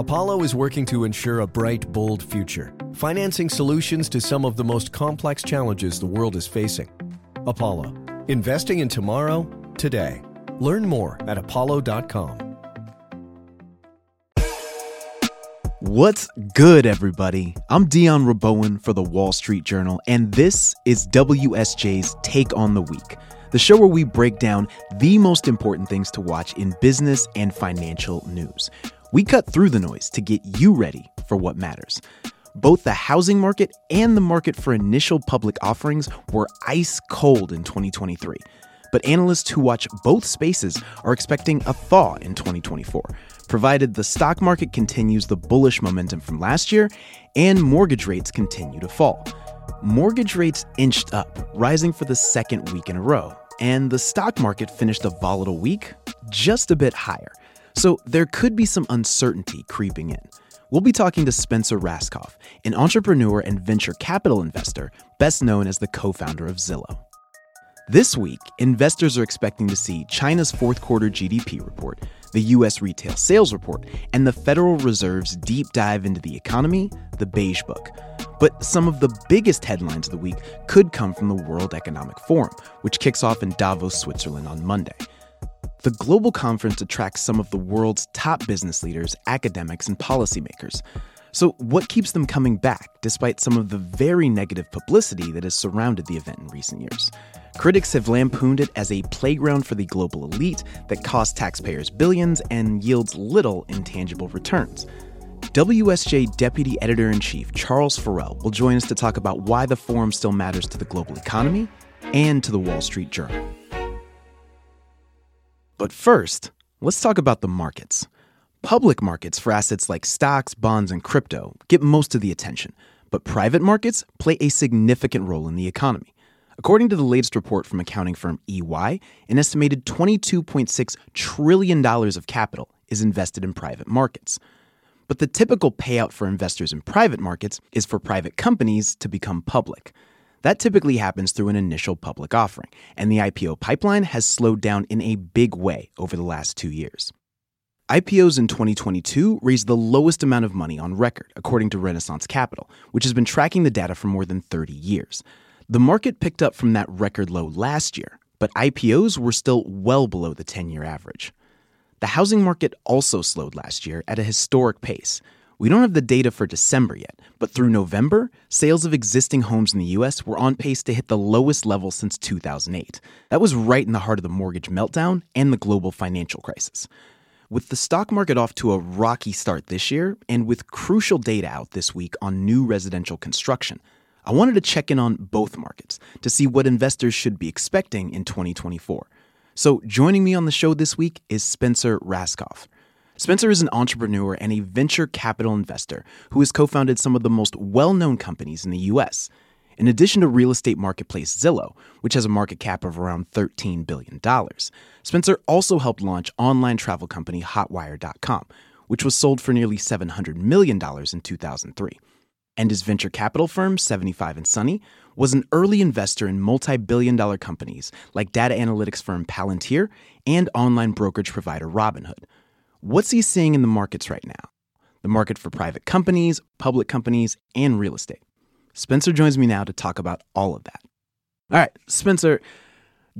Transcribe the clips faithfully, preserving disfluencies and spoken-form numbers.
Apollo is working to ensure a bright, bold future, financing solutions to some of the most complex challenges the world is facing. Apollo, investing in tomorrow, today. Learn more at Apollo dot com. What's good, everybody? I'm Dion Rabowen for the Wall Street Journal, and this is W S J's Take on the Week, the show where we break down the most important things to watch in business and financial news. We cut through the noise to get you ready for what matters. Both the housing market and the market for initial public offerings were ice cold in twenty twenty-three. But analysts who watch both spaces are expecting a thaw in twenty twenty-four, provided the stock market continues the bullish momentum from last year and mortgage rates continue to fall. Mortgage rates inched up, rising for the second week in a row, and the stock market finished a volatile week just a bit higher. So there could be some uncertainty creeping in. We'll be talking to Spencer Rascoff, an entrepreneur and venture capital investor, best known as the co-founder of Zillow. This week, investors are expecting to see China's fourth quarter G D P report, the U S retail sales report, and the Federal Reserve's deep dive into the economy, the Beige Book. But some of the biggest headlines of the week could come from the World Economic Forum, which kicks off in Davos, Switzerland on Monday. The global conference attracts some of the world's top business leaders, academics, and policymakers. So what keeps them coming back, despite some of the very negative publicity that has surrounded the event in recent years? Critics have lampooned it as a playground for the global elite that costs taxpayers billions and yields little in tangible returns. W S J Deputy Editor-in-Chief Charles Forelle will join us to talk about why the forum still matters to the global economy and to the Wall Street Journal. But first, let's talk about the markets. Public markets for assets like stocks, bonds, and crypto get most of the attention, but private markets play a significant role in the economy. According to the latest report from accounting firm E Y, an estimated twenty-two point six trillion dollars of capital is invested in private markets. But the typical payout for investors in private markets is for private companies to become public. That typically happens through an initial public offering, and the I P O pipeline has slowed down in a big way over the last two years. I P Os in twenty twenty-two raised the lowest amount of money on record, according to Renaissance Capital, which has been tracking the data for more than thirty years. The market picked up from that record low last year, but I P Os were still well below the ten-year average. The housing market also slowed last year at a historic pace. We don't have the data for December yet, but through November, sales of existing homes in the U S were on pace to hit the lowest level since two thousand eight. That was right in the heart of the mortgage meltdown and the global financial crisis. With the stock market off to a rocky start this year, and with crucial data out this week on new residential construction, I wanted to check in on both markets to see what investors should be expecting in twenty twenty-four. So joining me on the show this week is Spencer Rascoff. Spencer is an entrepreneur and a venture capital investor who has co-founded some of the most well-known companies in the U S. In addition to real estate marketplace Zillow, which has a market cap of around thirteen billion dollars, Spencer also helped launch online travel company Hotwire dot com, which was sold for nearly seven hundred million dollars in two thousand three. And his venture capital firm, seventy-five and Sunny, was an early investor in multi-billion dollar companies like data analytics firm Palantir and online brokerage provider Robinhood. What's he seeing in the markets right now? The market for private companies, public companies, and real estate. Spencer joins me now to talk about all of that. All right, Spencer,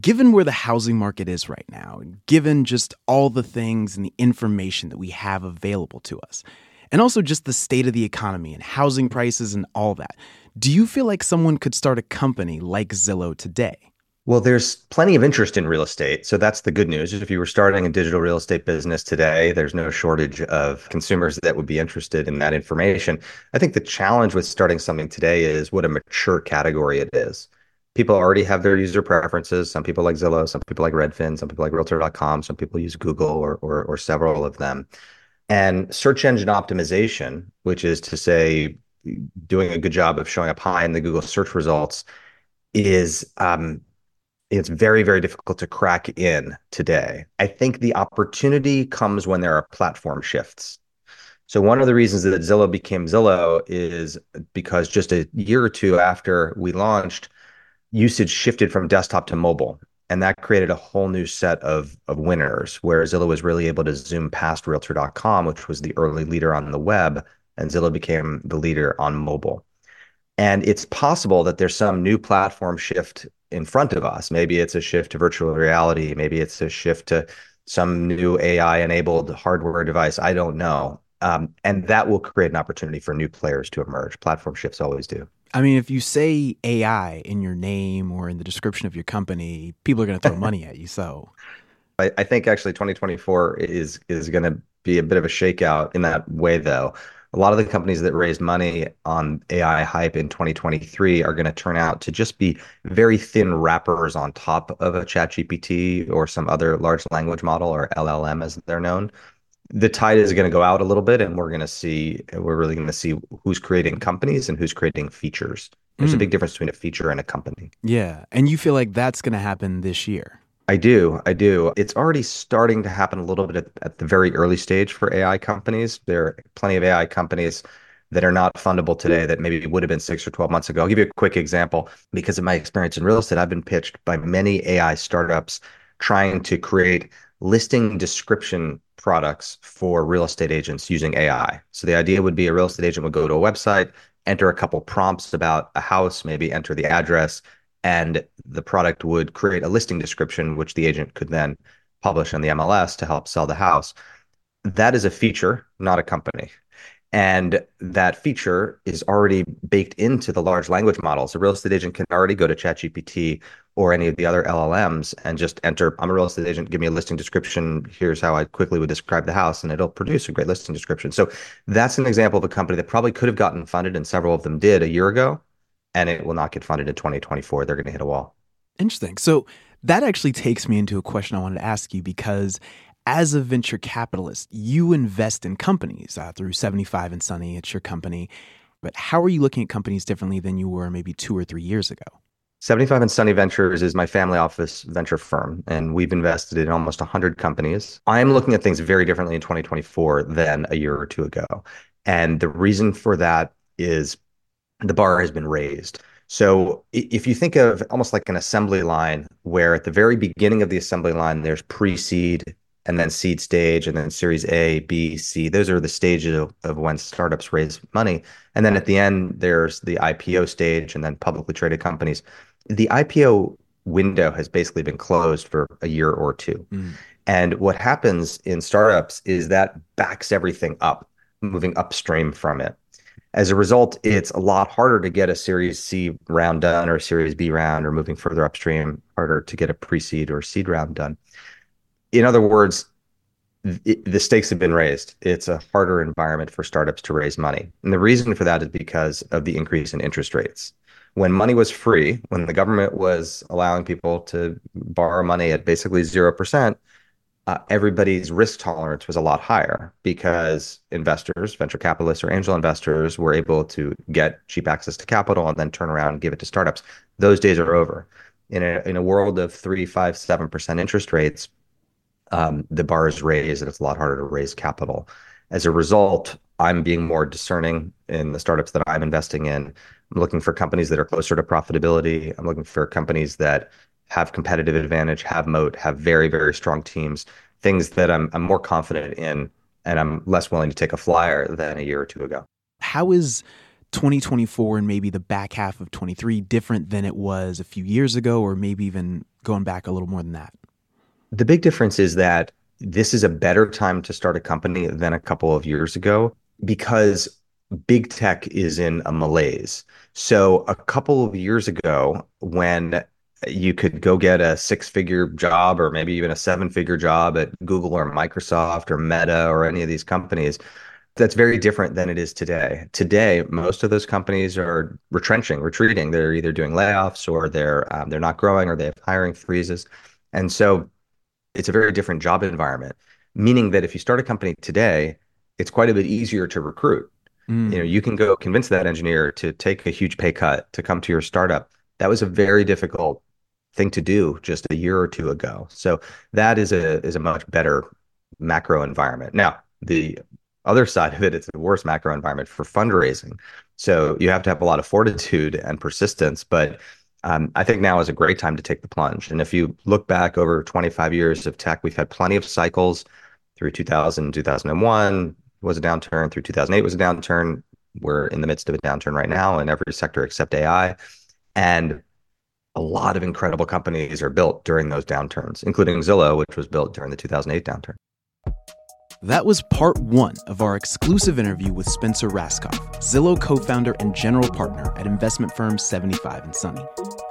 given where the housing market is right now, given just all the things and the information that we have available to us, and also just the state of the economy and housing prices and all that, do you feel like someone could start a company like Zillow today? Well, there's plenty of interest in real estate. So that's the good news. If you were starting a digital real estate business today, there's no shortage of consumers that would be interested in that information. I think the challenge with starting something today is what a mature category it is. People already have their user preferences. Some people like Zillow, some people like Redfin, some people like Realtor dot com, some people use Google or, or, or several of them. And search engine optimization, which is to say doing a good job of showing up high in the Google search results, is... Um, It's very, very difficult to crack in today. I think the opportunity comes when there are platform shifts. So one of the reasons that Zillow became Zillow is because just a year or two after we launched, usage shifted from desktop to mobile. And that created a whole new set of, of winners, where Zillow was really able to zoom past Realtor dot com, which was the early leader on the web, and Zillow became the leader on mobile. And it's possible that there's some new platform shift in front of us. Maybe it's a shift to virtual reality. Maybe it's a shift to some new A I-enabled hardware device. I don't know. Um, and that will create an opportunity for new players to emerge. Platform shifts always do. I mean, if you say A I in your name or in the description of your company, people are going to throw money at you. So I, I think actually twenty twenty-four is is going to be a bit of a shakeout in that way, though. A lot of the companies that raised money on A I hype in twenty twenty-three are going to turn out to just be very thin wrappers on top of a Chat G P T or some other large language model, or L L M as they're known. The tide is going to go out a little bit, and we're going to see, we're really going to see who's creating companies and who's creating features. There's mm. a big difference between a feature and a company. Yeah. And you feel like that's going to happen this year? I do. I do. It's already starting to happen a little bit at, at the very early stage for A I companies. There are plenty of A I companies that are not fundable today that maybe would have been six or twelve months ago. I'll give you a quick example. Because of my experience in real estate, I've been pitched by many A I startups trying to create listing description products for real estate agents using A I. So the idea would be a real estate agent would go to a website, enter a couple prompts about a house, maybe enter the address, and the product would create a listing description, which the agent could then publish on the M L S to help sell the house. That is a feature, not a company. And that feature is already baked into the large language models. A real estate agent can already go to Chat G P T or any of the other L L Ms and just enter, I'm a real estate agent, give me a listing description. Here's how I quickly would describe the house, and it'll produce a great listing description. So that's an example of a company that probably could have gotten funded, and several of them did a year ago, and it will not get funded in twenty twenty-four. They're going to hit a wall. Interesting. So that actually takes me into a question I wanted to ask you, because as a venture capitalist, you invest in companies uh, through seventy-five and Sunny. It's your company. But how are you looking at companies differently than you were maybe two or three years ago? seventy-five and Sunny Ventures is my family office venture firm, and we've invested in almost one hundred companies. I'm looking at things very differently in twenty twenty-four than a year or two ago. And the reason for that is the bar has been raised. So if you think of almost like an assembly line, where at the very beginning of the assembly line, there's pre-seed, and then seed stage, and then series A, B, C. Those are the stages of, of when startups raise money. And then at the end, there's the I P O stage, and then publicly traded companies. The I P O window has basically been closed for a year or two. Mm. And what happens in startups is that backs everything up, moving upstream from it. As a result, it's a lot harder to get a series C round done, or a series B round, or moving further upstream, harder to get a pre-seed or seed round done. In other words, th- the stakes have been raised. It's a harder environment for startups to raise money. And the reason for that is because of the increase in interest rates. When money was free, when the government was allowing people to borrow money at basically zero percent, uh, everybody's risk tolerance was a lot higher, because investors, venture capitalists or angel investors, were able to get cheap access to capital and then turn around and give it to startups. Those days are over. In a, in a world of three, five, seven percent interest rates, Um, the bar is raised, and it's a lot harder to raise capital. As a result, I'm being more discerning in the startups that I'm investing in. I'm looking for companies that are closer to profitability. I'm looking for companies that have competitive advantage, have moat, have very, very strong teams, things that I'm, I'm more confident in, and I'm less willing to take a flyer than a year or two ago. How is twenty twenty-four and maybe the back half of twenty-three different than it was a few years ago, or maybe even going back a little more than that? The big difference is that this is a better time to start a company than a couple of years ago, because big tech is in a malaise. So a couple of years ago, when you could go get a six-figure job, or maybe even a seven-figure job at Google or Microsoft or Meta or any of these companies, that's very different than it is today. Today, most of those companies are retrenching, retreating. They're either doing layoffs, or they're um, they're not growing, or they have hiring freezes. And so it's a very different job environment, meaning that if you start a company today, it's quite a bit easier to recruit. Mm. You know, you can go convince that engineer to take a huge pay cut to come to your startup. That was a very difficult thing to do just a year or two ago. So that is a is a much better macro environment. Now, the other side of it, it's the worst macro environment for fundraising. So you have to have a lot of fortitude and persistence, but Um, I think now is a great time to take the plunge. And if you look back over twenty-five years of tech, we've had plenty of cycles through two thousand, two thousand one was a downturn, through two thousand eight was a downturn. We're in the midst of a downturn right now in every sector except A I. And a lot of incredible companies are built during those downturns, including Zillow, which was built during the two thousand eight downturn. That was part one of our exclusive interview with Spencer Rascoff, Zillow co-founder and general partner at investment firm seventy-five and Sunny.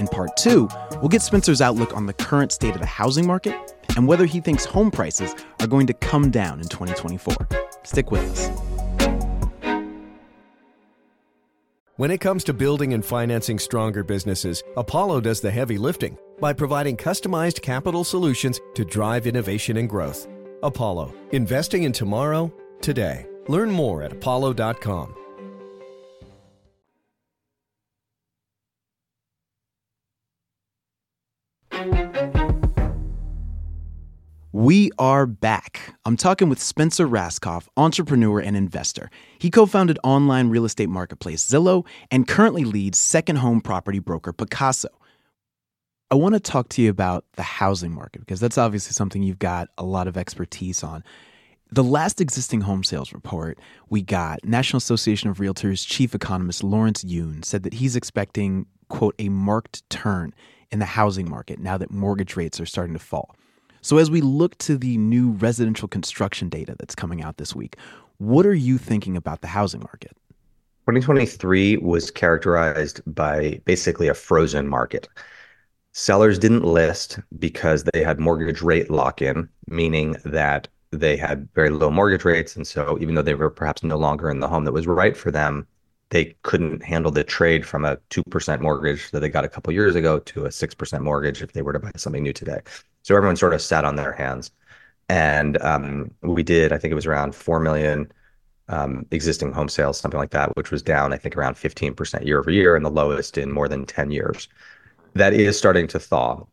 In part two, we'll get Spencer's outlook on the current state of the housing market and whether he thinks home prices are going to come down in twenty twenty-four. Stick with us. When it comes to building and financing stronger businesses, Apollo does the heavy lifting by providing customized capital solutions to drive innovation and growth. Apollo, investing in tomorrow, today. Learn more at apollo dot com. We are back. I'm talking with Spencer Rascoff, entrepreneur and investor. He co-founded online real estate marketplace Zillow and currently leads second home property broker Picasso. I want to talk to you about the housing market because that's obviously something you've got a lot of expertise on. The last existing home sales report we got, National Association of Realtors chief economist Lawrence Yun said that he's expecting, quote, a marked turn in the housing market now that mortgage rates are starting to fall. So as we look to the new residential construction data that's coming out this week, what are you thinking about the housing market? twenty twenty-three was characterized by basically a frozen market. Sellers didn't list because they had mortgage rate lock-in, meaning that they had very low mortgage rates. And so even though they were perhaps no longer in the home that was right for them, they couldn't handle the trade from a two percent mortgage that they got a couple years ago to a six percent mortgage if they were to buy something new today. So everyone sort of sat on their hands. And um, we did, I think it was around four million um, existing home sales, something like that, which was down, I think, around fifteen percent year over year and the lowest in more than ten years. That is starting to thaw,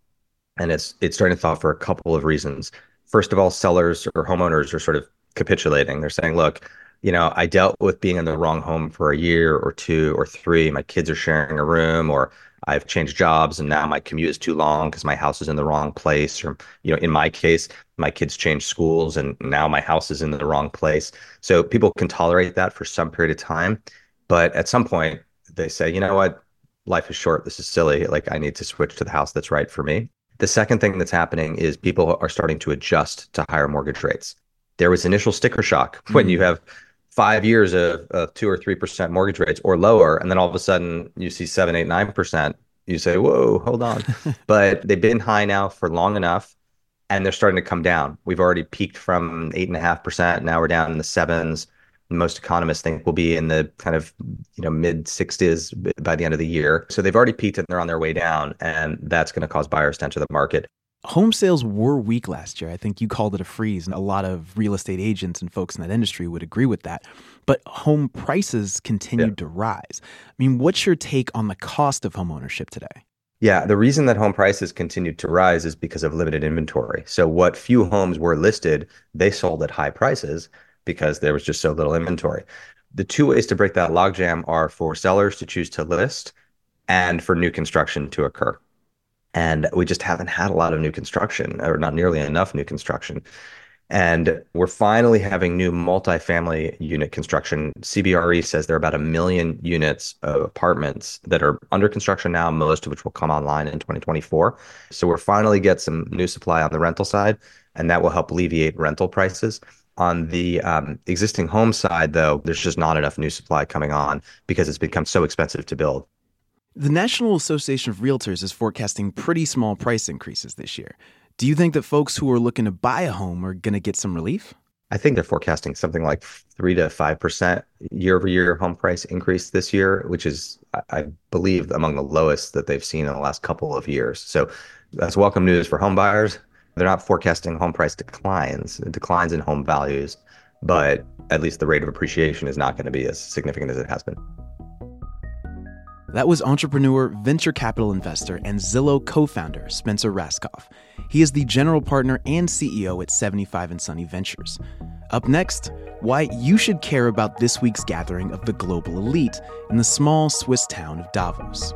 and it's it's starting to thaw for a couple of reasons. First of all, sellers or homeowners are sort of capitulating. They're saying, look, you know, I dealt with being in the wrong home for a year or two or three. My kids are sharing a room, or I've changed jobs and now my commute is too long because my house is in the wrong place. Or, you know, in my case, my kids changed schools and now my house is in the wrong place. So people can tolerate that for some period of time. But at some point they say, you know what? Life is short. This is silly. Like, I need to switch to the house that's right for me. The second thing that's happening is people are starting to adjust to higher mortgage rates. There was initial sticker shock mm-hmm. when you have five years of, of two or three percent mortgage rates or lower, and then all of a sudden you see seven, eight, nine percent. You say, "Whoa, hold on!" But they've been high now for long enough, and they're starting to come down. We've already peaked from eight and a half percent. Now we're down in the sevens. Most economists think we'll be in the kind of, you know, mid sixties by the end of the year. So they've already peaked and they're on their way down, and that's going to cause buyers to enter the market. Home sales were weak last year. I think you called it a freeze, and a lot of real estate agents and folks in that industry would agree with that. But home prices continued yeah. to rise. I mean, what's your take on the cost of homeownership today? Yeah, the reason that home prices continued to rise is because of limited inventory. So what few homes were listed, they sold at high prices, because there was just so little inventory. The two ways to break that logjam are for sellers to choose to list and for new construction to occur. And we just haven't had a lot of new construction, or not nearly enough new construction. And we're finally having new multifamily unit construction. C B R E says there are about a million units of apartments that are under construction now, most of which will come online in twenty twenty-four. So we're finally get some new supply on the rental side, and that will help alleviate rental prices. On the um, existing home side, though, there's just not enough new supply coming on because it's become so expensive to build. The National Association of Realtors is forecasting pretty small price increases this year. Do you think that folks who are looking to buy a home are going to get some relief? I think they're forecasting something like three to five percent year-over-year home price increase this year, which is, I believe, among the lowest that they've seen in the last couple of years. So that's welcome news for home buyers. They're not forecasting home price declines, declines in home values, but at least the rate of appreciation is not going to be as significant as it has been. That was entrepreneur, venture capital investor, and Zillow co-founder Spencer Rascoff. He is the general partner and C E O at seventy-five and Sunny Ventures. Up next, why you should care about this week's gathering of the global elite in the small Swiss town of Davos.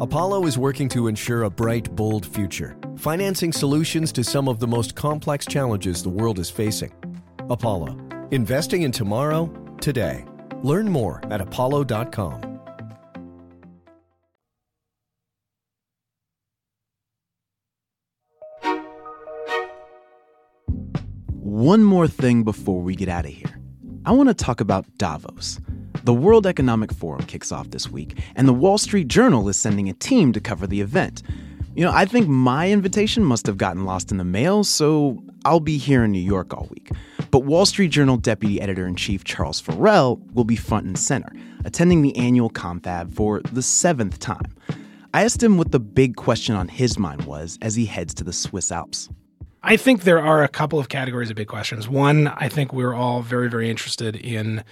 Apollo is working to ensure a bright, bold future, financing solutions to some of the most complex challenges the world is facing. Apollo, investing in tomorrow, today. Learn more at Apollo dot com. One more thing before we get out of here. I want to talk about Davos. The World Economic Forum kicks off this week, and the Wall Street Journal is sending a team to cover the event. You know, I think my invitation must have gotten lost in the mail, so I'll be here in New York all week. But Wall Street Journal Deputy Editor-in-Chief Charles Forelle will be front and center, attending the annual confab for the seventh time. I asked him what the big question on his mind was as he heads to the Swiss Alps. I think there are a couple of categories of big questions. One, I think we're all very, very interested in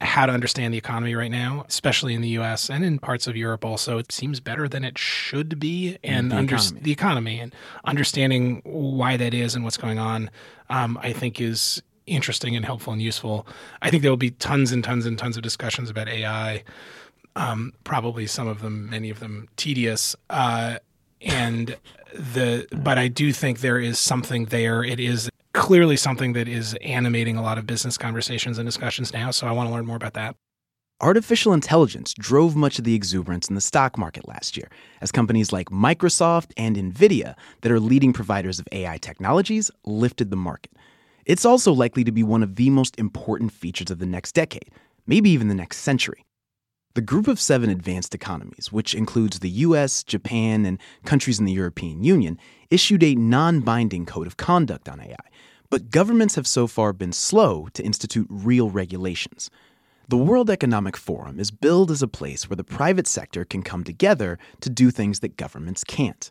how to understand the economy right now, especially in the U S and in parts of Europe also. It seems better than it should be, and the, under- economy. the economy and understanding why that is and what's going on, um, I think is interesting and helpful and useful. I think there will be tons and tons and tons of discussions about A I, um, probably some of them, many of them tedious. Uh, and the, but I do think there is something there. It is clearly something that is animating a lot of business conversations and discussions now, so I want to learn more about that. Artificial intelligence drove much of the exuberance in the stock market last year, as companies like Microsoft and Nvidia, that are leading providers of A I technologies, lifted the market. It's also likely to be one of the most important features of the next decade, maybe even the next century. The Group of Seven advanced economies, which includes the U S, Japan, and countries in the European Union, issued a non-binding code of conduct on A I, but governments have so far been slow to institute real regulations. The World Economic Forum is billed as a place where the private sector can come together to do things that governments can't.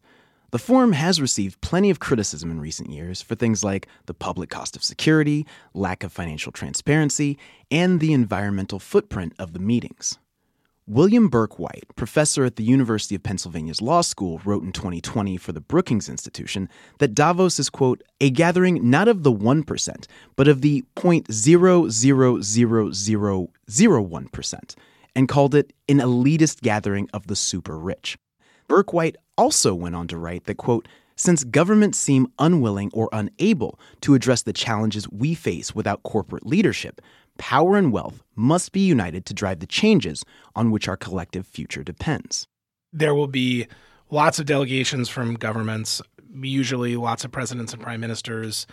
The forum has received plenty of criticism in recent years for things like the public cost of security, lack of financial transparency, and the environmental footprint of the meetings. William Burke White, professor at the University of Pennsylvania's Law School, wrote in twenty twenty for the Brookings Institution that Davos is, quote, a gathering not of the one percent, but of the zero point zero zero zero zero zero one percent, and called it an elitist gathering of the super rich. Burke White also went on to write that, quote, since governments seem unwilling or unable to address the challenges we face without corporate leadership, power and wealth must be united to drive the changes on which our collective future depends. There will be lots of delegations from governments, usually lots of presidents and prime ministers,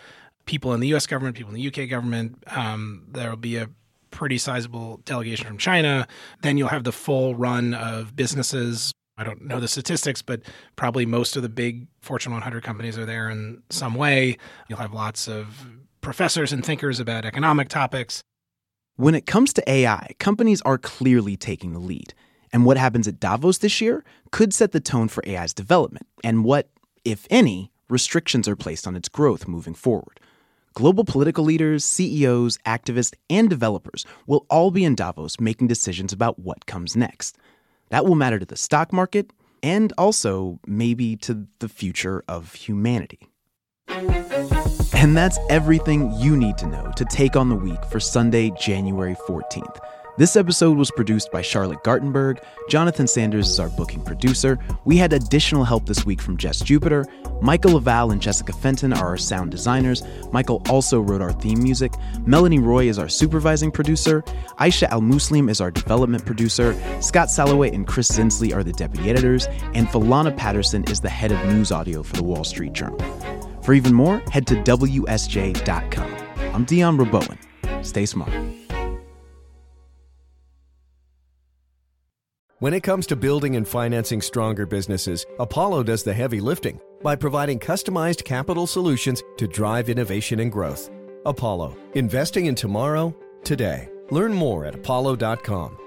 people in the U S government, people in the U K government. Um, there will be a pretty sizable delegation from China. Then you'll have the full run of businesses. I don't know the statistics, but probably most of the big Fortune one hundred companies are there in some way. You'll have lots of professors and thinkers about economic topics. When it comes to A I, companies are clearly taking the lead. And what happens at Davos this year could set the tone for A I's development and what, if any, restrictions are placed on its growth moving forward. Global political leaders, C E Os, activists, and developers will all be in Davos making decisions about what comes next. That will matter to the stock market and also maybe to the future of humanity. And that's everything you need to know to take on the week for Sunday, January fourteenth. This episode was produced by Charlotte Gartenberg. Jonathan Sanders is our booking producer. We had additional help this week from Jess Jupiter. Michael Laval and Jessica Fenton are our sound designers. Michael also wrote our theme music. Melanie Roy is our supervising producer. Aisha Al-Muslim is our development producer. Scott Salloway and Chris Zinsley are the deputy editors. And Falana Patterson is the head of news audio for the Wall Street Journal. For even more, head to W S J dot com. I'm Dion Rabowen. Stay smart. When it comes to building and financing stronger businesses, Apollo does the heavy lifting by providing customized capital solutions to drive innovation and growth. Apollo, investing in tomorrow, today. Learn more at Apollo dot com.